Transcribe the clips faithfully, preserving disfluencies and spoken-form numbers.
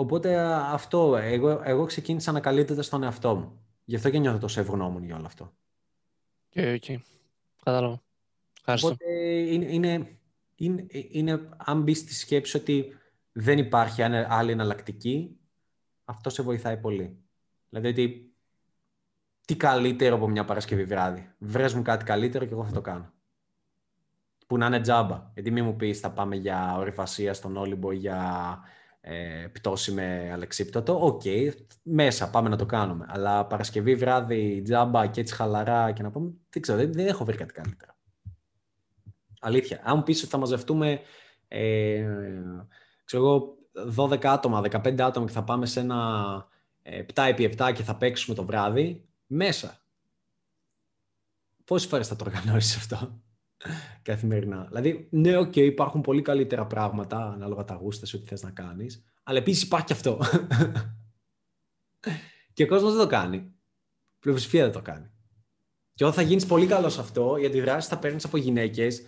Οπότε αυτό, εγώ, εγώ ξεκίνησα να καλύπτεται στον εαυτό μου. Γι' αυτό και νιώθω τόσο ευγνώμων για όλο αυτό. Και εκεί. Κατάλαβα. Ευχαριστώ. Οπότε είναι, είναι, είναι, είναι αν μπει στη σκέψη ότι δεν υπάρχει άλλη εναλλακτική, αυτό σε βοηθάει πολύ. Δηλαδή ότι τι καλύτερο από μια Παρασκευή βράδυ. Βρες μου κάτι καλύτερο και εγώ θα το κάνω. Που να είναι τζάμπα. Γιατί μην μου πεις θα πάμε για ορειβασία στον Όλυμπο, για ε, πτώση με αλεξίπτωτο. Οκ, okay, μέσα πάμε να το κάνουμε. Αλλά Παρασκευή βράδυ, τζάμπα και έτσι χαλαρά και να πούμε, δεν ξέρω, δεν, δεν έχω βρει κάτι καλύτερο. Αλήθεια. Αν μου πεις ότι θα μαζευτούμε ε, ξέρω εγώ, δώδεκα άτομα, δεκαπέντε άτομα και θα πάμε σε ένα επτά επί επτά και θα παίξουμε το βράδυ, μέσα. Πόσες φορές θα το οργανώσεις αυτό καθημερινά? Δηλαδή, ναι, οκ, okay, υπάρχουν πολύ καλύτερα πράγματα ανάλογα τα γούστα σου, ό,τι θες να κάνεις, αλλά επίσης υπάρχει και αυτό. Και ο κόσμος δεν το κάνει. Πλειοψηφία δεν το κάνει. Και όταν θα γίνεις πολύ καλός σε αυτό, οι αντιδράσεις θα παίρνεις από γυναίκες,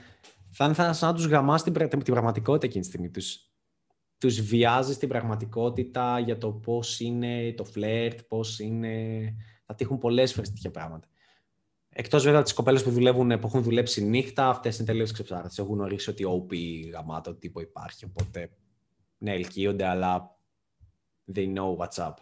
θα είναι σαν να τους γαμάς την, πρα... την πραγματικότητα εκείνη τη στιγμή. Τους, τους βιάζεις την πραγματικότητα για το πώς είναι το φλερτ, πώς είναι. Θα τύχουν πολλές φορές τέτοια πράγματα. Εκτός βέβαια τις κοπέλες που, δουλεύουν, που έχουν δουλέψει νύχτα, αυτές είναι τελείως ξεψάρτες. Έχουν γνωρίσει ότι ο πι γαμάτο τύπο υπάρχει. Οπότε ναι, ελκύονται, αλλά they know what's up.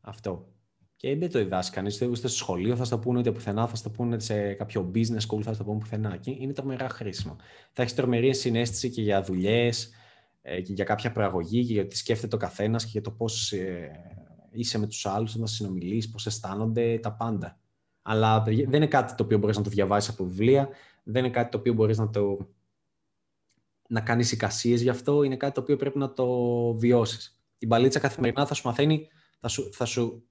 Αυτό. Και δεν το διδάσκει κανείς. Στο σχολείο θα στο πούνε, ούτε πουθενά, θα στο πούνε σε κάποιο business school, θα στο πούνε πουθενά. Και είναι τρομερά χρήσιμο. Θα έχεις τρομερή συναίσθηση και για δουλειές και για κάποια προαγωγή και για τι σκέφτεται ο καθένας και για το πώς είσαι με τους άλλους, να συνομιλείς, πώς αισθάνονται, τα πάντα. Αλλά δεν είναι κάτι το οποίο μπορείς να το διαβάσεις από βιβλία, δεν είναι κάτι το οποίο μπορείς να, το... να κάνεις εικασίες γι' αυτό, είναι κάτι το οποίο πρέπει να το βιώσεις. Η μπαλίτσα καθημερινά θα σου μαθαίνει, θα σου, θα σου,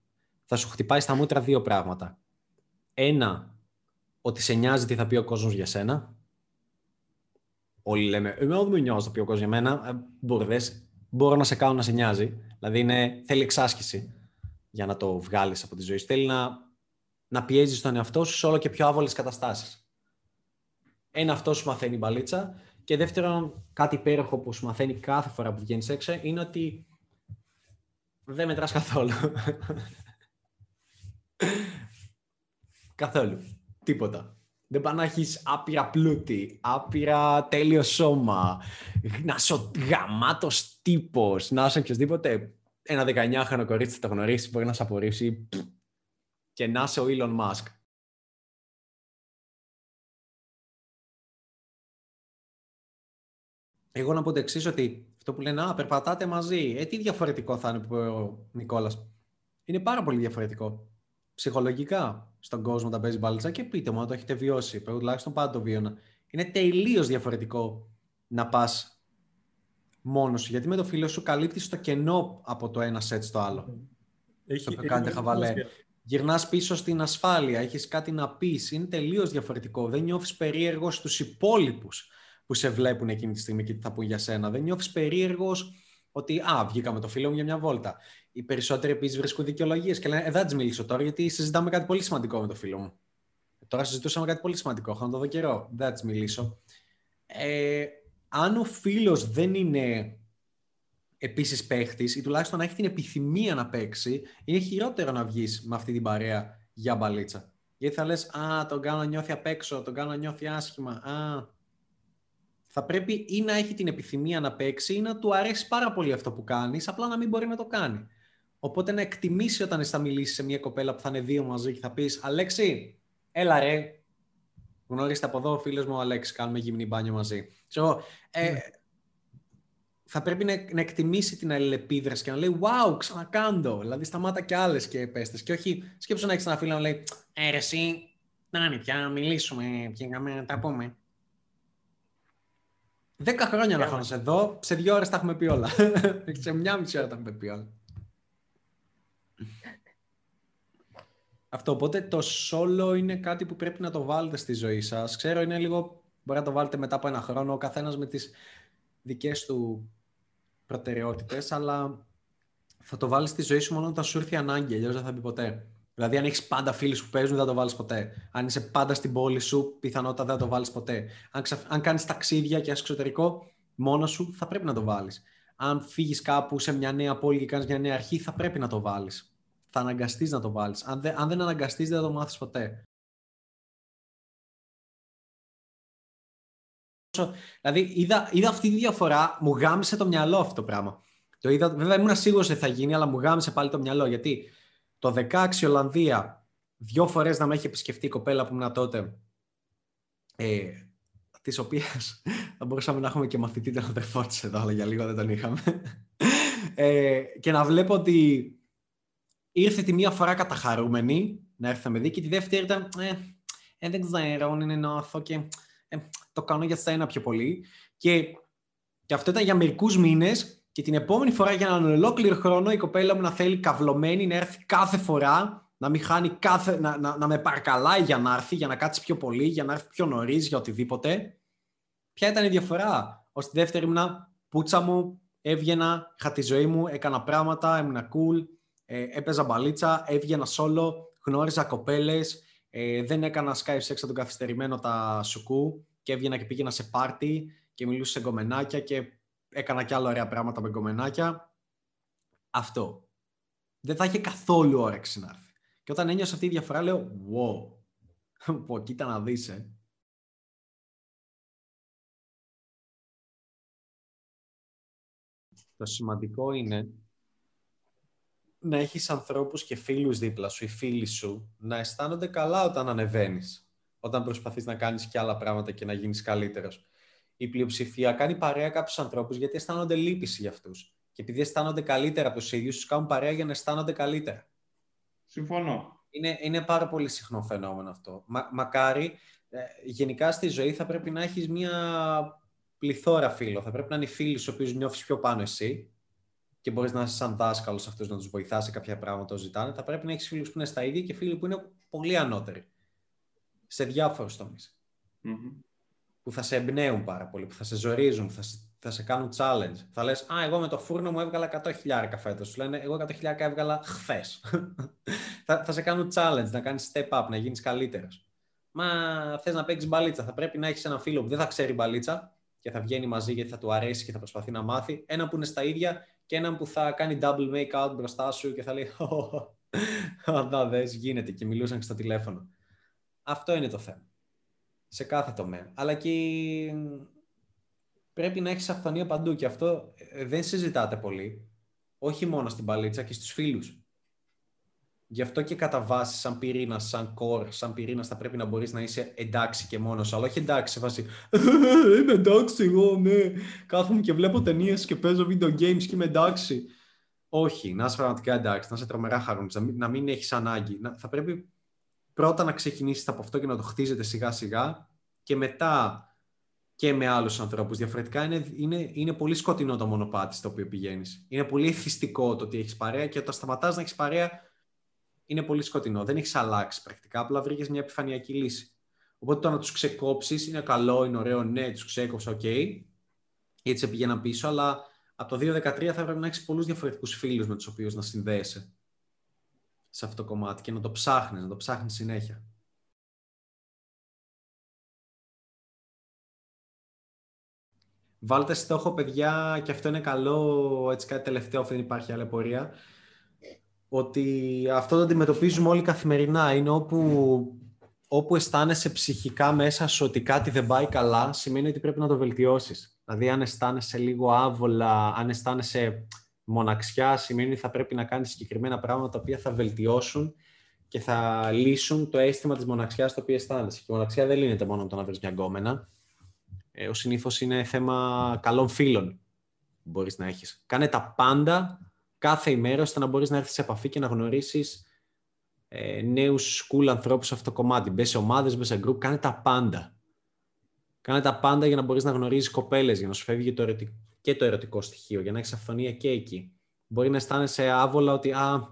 θα σου χτυπάει στα μούτρα δύο πράγματα. Ένα, ότι σε νοιάζει τι θα πει ο κόσμος για σένα. Όλοι λέμε, εμένα δεν με νοιάζει το πει ο κόσμος για μένα, μπορείς, μπορώ να σε κάνω να σε νοιάζει. Δηλαδή είναι, θέλει εξάσκηση για να το βγάλεις από τη ζωή σου. Θέλει να, να πιέζεις τον εαυτό σου σε όλο και πιο άβολες καταστάσεις. Ένα, αυτό σου μαθαίνει η μπαλίτσα. Και δεύτερον, κάτι υπέροχο που σου μαθαίνει κάθε φορά που βγαίνεις έξω είναι ότι δεν μετράς καθόλου. Καθόλου. Τίποτα. Δεν πάνε να έχεις άπειρα πλούτη, άπειρα τέλειο σώμα, να είσαι γαμάτος τύπος, να είσαι οποιοσδήποτε. Ένα δεκαεννιάχρονο κορίτσι θα το γνωρίσει, μπορεί να σε απορρίψει και να είσαι ο Elon Musk. Εγώ να πω το εξής, ότι αυτό που λένε, α, περπατάτε μαζί, ε, τι διαφορετικό θα είναι ο Νικόλας. Είναι πάρα πολύ διαφορετικό. Ψυχολογικά στον κόσμο τα παίζει μπάλτσα και πείτε μου να το έχετε βιώσει. Τουλάχιστον πάντα το βίωνα. Είναι τελείως διαφορετικό να πας μόνος σου. Γιατί με το φίλο σου καλύπτεις το κενό από το ένα σετ στο άλλο. Έχει, στο οποίο κάνετε χαβαλέ. Γυρνάς πίσω στην ασφάλεια, έχεις κάτι να πεις. Είναι τελείως διαφορετικό. Δεν νιώθεις περίεργος στους υπόλοιπους που σε βλέπουν εκείνη τη στιγμή και τι θα πούν για σένα. Δεν νιώθεις περίεργος ότι α, βγήκα με το φίλο μου για μια βόλτα. Οι περισσότεροι επίσης βρίσκουν δικαιολογίες και λένε: ε, δεν της μιλήσω τώρα, γιατί συζητάμε κάτι πολύ σημαντικό με το φίλο μου. Τώρα συζητούσαμε κάτι πολύ σημαντικό. Έχω να το δω καιρό. Δεν της μιλήσω. Ε, αν ο φίλος δεν είναι επίσης παίχτης ή τουλάχιστον να έχει την επιθυμία να παίξει, είναι χειρότερο να βγεις με αυτή την παρέα για μπαλίτσα. Γιατί θα λες: α, τον κάνω να νιώθει απ' έξω, τον κάνω να νιώθει άσχημα. Α. Θα πρέπει ή να έχει την επιθυμία να παίξει ή να του αρέσει πάρα πολύ αυτό που κάνεις, απλά να μην μπορεί να το κάνει. Οπότε να εκτιμήσει όταν εσύ θα μιλήσεις σε μια κοπέλα που θα είναι δύο μαζί και θα πεις «Αλέξη, έλα ρε, γνωρίστε από εδώ, ο φίλος μου ο Αλέξης, κάνουμε γυμνή μπάνιο μαζί». So, ε, yeah. Θα πρέπει να, να εκτιμήσει την αλληλεπίδραση και να λέει «Wow, ξανακάντο». Δηλαδή σταμάτα και άλλες και πέστες. Και όχι σκέψου να έχεις ένα φίλο να λέει «Ε, ρε, εσύ, να είναι πια, μιλήσουμε, πήγαμε να τα πούμε». Δέκα χρόνια να χάνω σε εδώ, σε δύο ώρες τα έχουμε πει όλα. Σε μια μισή ώρα τα έχουμε πει όλα. Αυτό, οπότε το solo είναι κάτι που πρέπει να το βάλετε στη ζωή σας. Ξέρω, είναι λίγο, μπορεί να το βάλετε μετά από ένα χρόνο, ο καθένας με τις δικές του προτεραιότητες, αλλά θα το βάλεις στη ζωή σου μόνο όταν σου έρθει ανάγκη, αλλιώς δεν θα μπει ποτέ. Δηλαδή, αν έχεις πάντα φίλους που παίζουν, δεν θα το βάλεις ποτέ. Αν είσαι πάντα στην πόλη σου, πιθανότατα δεν θα το βάλεις ποτέ. Αν, ξα... αν κάνεις ταξίδια και εξωτερικό, μόνα σου, θα πρέπει να το βάλεις. Αν φύγεις κάπου σε μια νέα πόλη και κάνεις μια νέα αρχή, θα πρέπει να το βάλεις. Θα αναγκαστείς να το βάλεις. Αν, δε, αν δεν αναγκαστείς, δεν θα το μάθεις ποτέ. Δηλαδή, είδα, είδα αυτή τη διαφορά, μου γάμισε το μυαλό αυτό το πράγμα. Το είδα, βέβαια, ήμουν σίγουρος ότι θα γίνει, αλλά μου γάμισε πάλι το μυαλό. Γιατί το δεκαέξι Ολλανδία, δύο φορές να με έχει επισκεφτεί η κοπέλα που ήμουν τότε, ε, της οποίας θα μπορούσαμε να έχουμε και μαθητή τον αδερφό της εδώ, αλλά για λίγο δεν τον είχαμε. Ε, και να βλέπω ότι ήρθε τη μία φορά καταχαρούμενη να έρθει να με δει, και τη δεύτερη ήταν ε, ε, δεν ξέρω, είναι νόθο και ε, το κάνω για σένα πιο πολύ. Και, και αυτό ήταν για μερικούς μήνες, και την επόμενη φορά για έναν ολόκληρο χρόνο η κοπέλα μου να θέλει καυλωμένη να έρθει κάθε φορά, να μην χάνει κάθε, να, να, να με παρακαλάει για να έρθει, για να κάτσει πιο πολύ, για να έρθει πιο νωρίς, για οτιδήποτε. Ποια ήταν η διαφορά? Ως τη δεύτερη ήμουνα πούτσα μου, έβγαινα, είχα τη ζωή μου, έκανα πράγματα, ήμουνα cool, ε, έπαιζα μπαλίτσα, έβγαινα solo, γνώριζα κοπέλες, ε, δεν έκανα Skype sex τον καθυστερημένο τα σουκού, και έβγαινα και πήγαινα σε πάρτι και μιλούσα σε γκομενάκια και έκανα κι άλλα ωραία πράγματα με γκομενάκια. Αυτό. Δεν θα είχε καθόλου όρεξη να έρθει. Και όταν ένιωσα αυτή τη διαφορά, λέω, wow, πω, κοίτα να δεις, ε. Το σημαντικό είναι να έχεις ανθρώπους και φίλους δίπλα σου, οι φίλοι σου, να αισθάνονται καλά όταν ανεβαίνεις, όταν προσπαθείς να κάνεις και άλλα πράγματα και να γίνεις καλύτερος. Η πλειοψηφία κάνει παρέα κάποιους ανθρώπους γιατί αισθάνονται λύπηση για αυτούς. Και επειδή αισθάνονται καλύτερα από τους ίδιους, τους κάνουν παρέα για να αισθάνονται καλύτερα. Συμφωνώ. Είναι, είναι πάρα πολύ συχνό φαινόμενο αυτό. Μα, μακάρι, ε, γενικά στη ζωή θα πρέπει να έχεις μια πληθώρα φίλων. Θα πρέπει να είναι φίλοι στους οποίους νιώθεις πιο πάνω εσύ και μπορείς να είσαι σαν δάσκαλος αυτούς, να τους βοηθάς σε κάποια πράγματα όσο ζητάνε. Θα πρέπει να έχεις φίλους που είναι στα ίδια και φίλοι που είναι πολύ ανώτεροι σε διάφορους τομείς. Mm-hmm. Που θα σε εμπνέουν πάρα πολύ, που θα σε ζορίζουν, που θα σε, θα σε κάνουν challenge. Θα λες, α, εγώ με το φούρνο μου έβγαλα εκατό χιλιάρικα φέτος. Σου λένε, εγώ εκατό χιλιάρικα έβγαλα χθες. θα, θα σε κάνουν challenge, να κάνεις step up, να γίνεις καλύτερος. Μα θες να παίξεις μπαλίτσα. Θα πρέπει να έχεις έναν φίλο που δεν θα ξέρει μπαλίτσα και θα βγαίνει μαζί γιατί θα του αρέσει και θα προσπαθεί να μάθει. Έναν που είναι στα ίδια και έναν που θα κάνει double make out μπροστά σου και θα λέει, να δες, γίνεται. Και μιλούσαν και στο τηλέφωνο. Αυτό είναι το θέμα. Σε κάθε τομέα. Αλλά και πρέπει να έχεις αυθονία παντού. Και αυτό δεν συζητάται πολύ. Όχι μόνο στην παλίτσα και στους φίλους. Γι' αυτό και κατά βάση, σαν πυρήνα, σαν core, σαν πυρήνα, θα πρέπει να μπορείς να είσαι εντάξει και μόνος. Αλλά όχι εντάξει σε φάση. Είμαι εντάξει, εγώ ναι. Κάθομαι και βλέπω ταινίες και παίζω video games και είμαι εντάξει. Όχι, να είσαι πραγματικά εντάξει, να είσαι τρομερά χαρούμενος, να μην έχεις ανάγκη. Να, θα πρέπει πρώτα να ξεκινήσεις από αυτό και να το χτίζετε σιγά σιγά και μετά και με άλλους ανθρώπους. Διαφορετικά είναι, είναι, είναι πολύ σκοτεινό το μονοπάτι στο οποίο πηγαίνεις. Είναι πολύ εθιστικό το ότι έχεις παρέα και όταν σταματάς να έχεις παρέα είναι πολύ σκοτεινό. Δεν έχεις αλλάξει πρακτικά, απλά βρήκες μια επιφανειακή λύση. Οπότε το να τους ξεκόψεις είναι καλό, είναι ωραίο, ναι, τους ξεκόψα, οκ. Okay. Έτσι πηγαίναν πίσω, αλλά από το δύο χιλιάδες δεκατρία θα πρέπει να έχεις πολλούς διαφορετικούς φίλους με τους οποίους να συνδέεσαι σε αυτό το κομμάτι και να το ψάχνεις, να το ψάχνεις συνέχεια. Βάλτε στόχο, παιδιά, και αυτό είναι καλό, έτσι κάτι τελευταίο, δεν υπάρχει άλλη πορεία, ότι αυτό το αντιμετωπίζουμε όλοι καθημερινά. Είναι όπου, όπου αισθάνεσαι ψυχικά μέσα σου ότι κάτι δεν πάει καλά, σημαίνει ότι πρέπει να το βελτιώσεις. Δηλαδή, αν αισθάνεσαι λίγο άβολα, αν αισθάνεσαι μοναξιά, σημαίνει ότι θα πρέπει να κάνεις συγκεκριμένα πράγματα τα οποία θα βελτιώσουν και θα λύσουν το αίσθημα της μοναξιάς το οποίο αισθάνεσαι. Και η μοναξιά δεν λύνεται μόνο από το να βρεις μια γκόμενα. Ε, ο συνήθως είναι θέμα καλών φίλων που μπορείς να έχεις. Κάνε τα πάντα κάθε ημέρα ώστε να μπορείς να έρθεις σε επαφή και να γνωρίσεις ε, νέους cool ανθρώπους σε αυτό το κομμάτι. Μπες σε ομάδες, μπες σε group, κάνε τα πάντα. Κάνε τα πάντα για να μπορείς να γνωρίζεις κοπέλες, για να σου φεύγει το ερωτικό. Και το ερωτικό στοιχείο, για να έχεις αυθονία και εκεί. Μπορεί να αισθάνεσαι άβολα ότι α,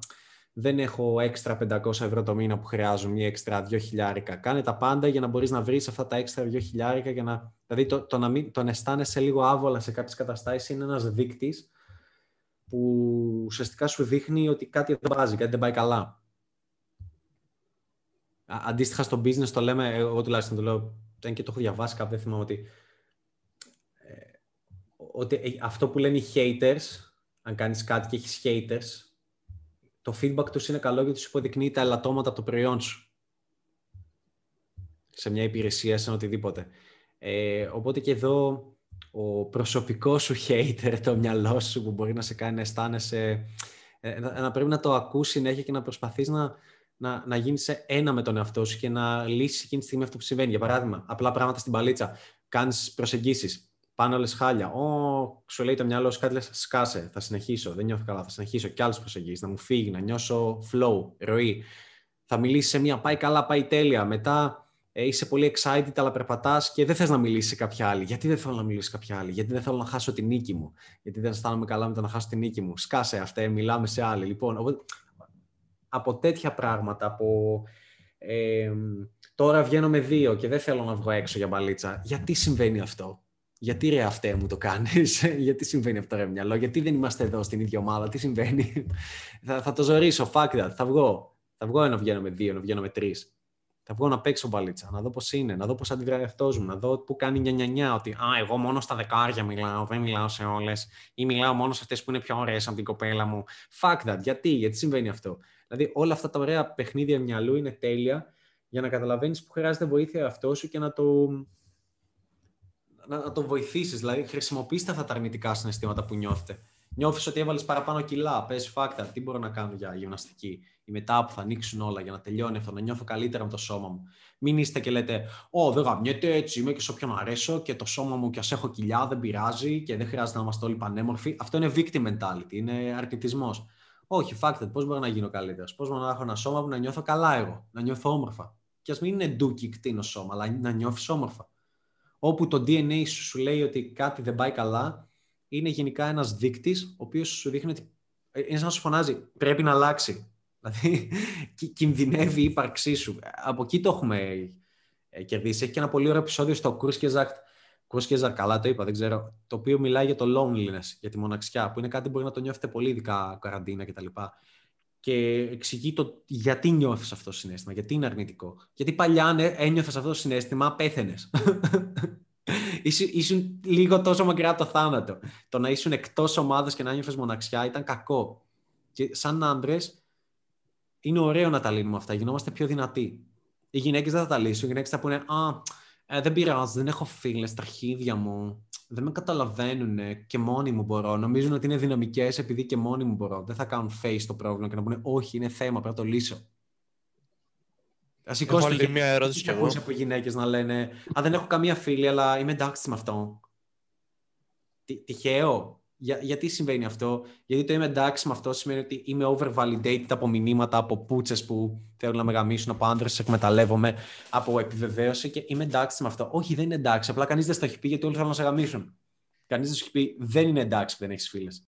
δεν έχω έξτρα πεντακόσια ευρώ το μήνα που χρειάζομαι ή έξτρα δύο χιλιάρικα. Κάνε τα πάντα για να μπορείς να βρεις αυτά τα έξτρα δύο χιλιάρικα. Για να... Δηλαδή, το, το να μην τον αισθάνεσαι λίγο άβολα σε κάποιες καταστάσεις είναι ένας δείκτης που ουσιαστικά σου δείχνει ότι κάτι δεν βάζει, κάτι δεν πάει καλά. Αντίστοιχα στο business το λέμε, εγώ τουλάχιστον το λέω, και το έχω διαβάσει κάπου, δεν θυμάμαι ότι. ότι αυτό που λένε οι haters, αν κάνεις κάτι και έχεις haters, το feedback τους είναι καλό γιατί τους υποδεικνύει τα ελαττώματα από το προϊόν σου. Σε μια υπηρεσία, σε οτιδήποτε. Ε, οπότε και εδώ ο προσωπικός σου hater, το μυαλό σου που μπορεί να σε κάνει να αισθάνεσαι, ε, να, να πρέπει να το ακούς συνέχεια και να προσπαθείς να, να, να γίνεις ένα με τον εαυτό σου και να λύσεις εκείνη τη στιγμή αυτό που συμβαίνει. Για παράδειγμα, απλά πράγματα στην παλίτσα. Κάνεις προσεγγίσεις, πάνε όλες χάλια. Ω, σου λέει το μυαλό σου κάτι, λες, σκάσε, θα συνεχίσω, δεν νιώθω καλά, θα συνεχίσω και άλλες προσεγγίσεις, να μου φύγει, να νιώσω flow, ροή. Θα μιλήσεις σε μία, πάει καλά, πάει τέλεια. Μετά ε, είσαι πολύ excited, αλλά περπατάς και δεν θες να μιλήσεις σε κάποια άλλη. Γιατί δεν θέλω να μιλήσω σε κάποια άλλη, γιατί δεν θέλω να χάσω τη νίκη μου, γιατί δεν αισθάνομαι καλά με το να χάσω τη νίκη μου. Σκάσε αυτέ, μιλάμε σε άλλη. Λοιπόν, από, από τέτοια πράγματα, από. Ε, Τώρα βγαίνω με δύο και δεν θέλω να βγω έξω για μπαλίτσα. Γιατί συμβαίνει αυτό? Γιατί ρε αυτέ μου το κάνεις? Γιατί συμβαίνει αυτό ρε μυαλό? Γιατί δεν είμαστε εδώ στην ίδια ομάδα? Τι συμβαίνει? θα, θα το ζωρίσω, fuck that. Θα βγω. Θα βγω ένα βγαίνω με δύο, ένα βγαίνω με τρεις. Θα βγω να παίξω μπαλίτσα, να δω πώς είναι, να δω πώς αντιδράει αυτός μου, να δω που κάνει νιανιανιά. Ότι α, εγώ μόνο στα δεκάρια μιλάω, δεν μιλάω σε όλες. Ή μιλάω μόνο σε αυτές που είναι πιο ωραίες από την κοπέλα μου. Fuck that. Γιατί, γιατί συμβαίνει αυτό? Δηλαδή όλα αυτά τα ωραία παιχνίδια μυαλού είναι τέλεια. Για να καταλαβαίνεις που χρειάζεται βοήθεια αυτό σου και να το, να, να το βοηθήσεις. Δηλαδή, χρησιμοποιήστε αυτά τα αρνητικά συναισθήματα που νιώθετε. Νιώθεις ότι έβαλες παραπάνω κιλά. Πες, φάκτα, τι μπορώ να κάνω για γυμναστική. Ή μετά που θα ανοίξουν όλα για να τελειώνει αυτό, να νιώθω καλύτερα με το σώμα μου. Μην είστε και λέτε, Ω, δεν γαμιέται, έτσι είμαι και σε όποιον αρέσω και το σώμα μου κι ας έχω κοιλιά, δεν πειράζει και δεν χρειάζεται να είμαστε όλοι πανέμορφοι. Αυτό είναι victim mentality, είναι αρνητισμός. Όχι, φάκτα, πώς μπορώ να γίνω καλύτερος? Πώς μπορώ να έχω ένα σώμα που να νιώθω καλά εγώ, να νιώθω όμορφα? Και ας μην είναι ντούκι κτίνο σώμα, αλλά να νιώθεις όμορφα. Όπου το ντι εν έι σου, σου λέει ότι κάτι δεν πάει καλά, είναι γενικά ένας δείκτης, ο οποίος σου δείχνει ότι είναι σαν να σου φωνάζει, πρέπει να αλλάξει. Δηλαδή, κινδυνεύει η ύπαρξή σου. Από εκεί το έχουμε κερδίσει. Έχει και ένα πολύ ωραίο επεισόδιο στο Κουρσκέζαρ, καλά το είπα, δεν ξέρω, το οποίο μιλάει για το loneliness, για τη μοναξιά, που είναι κάτι που μπορεί να το νιώθετε πολύ, ειδικά καραντίνα κτλ. Και εξηγεί το γιατί νιώθεις αυτό το συναίσθημα, γιατί είναι αρνητικό. Γιατί παλιά ένιωθες αυτό το συναίσθημα, πέθαινες. Ήσουν, ήσουν λίγο τόσο μακριά από το θάνατο. Το να ήσουν εκτός ομάδας και να νιώθεις μοναξιά ήταν κακό. Και σαν άντρες, είναι ωραίο να τα λύνουμε αυτά. Γινόμαστε πιο δυνατοί. Οι γυναίκες δεν θα τα λύσουν. Οι γυναίκες θα πούνε, Α, ε, δεν πειράζει, δεν έχω φίλες, τα αρχίδια μου. Δεν με καταλαβαίνουν και μόνοι μου μπορώ. Νομίζουν ότι είναι δυναμικές επειδή και μόνοι μου μπορώ. Δεν θα κάνουν face το πρόβλημα και να πούνε όχι, είναι θέμα, πρέπει να το λύσω. Α σηκώσουν και μια ερώτηση και ακούσει από γυναίκες να λένε Α, δεν έχω καμία φίλη, αλλά είμαι εντάξει με αυτό. Τι, τυχαίο. Για, γιατί συμβαίνει αυτό? Γιατί το είμαι εντάξει με αυτό σημαίνει ότι είμαι overvalidated από μηνύματα, από πούτσες που θέλουν να με γαμίσουν, από άντρες, εκμεταλλεύομαι, από επιβεβαίωση και είμαι εντάξει με αυτό. Όχι, δεν είναι εντάξει. Απλά κανείς δεν στο έχει πει γιατί όλοι θέλουν να σε γαμίσουν. Κανείς δεν σου έχει πει δεν είναι εντάξει που δεν έχεις φίλες.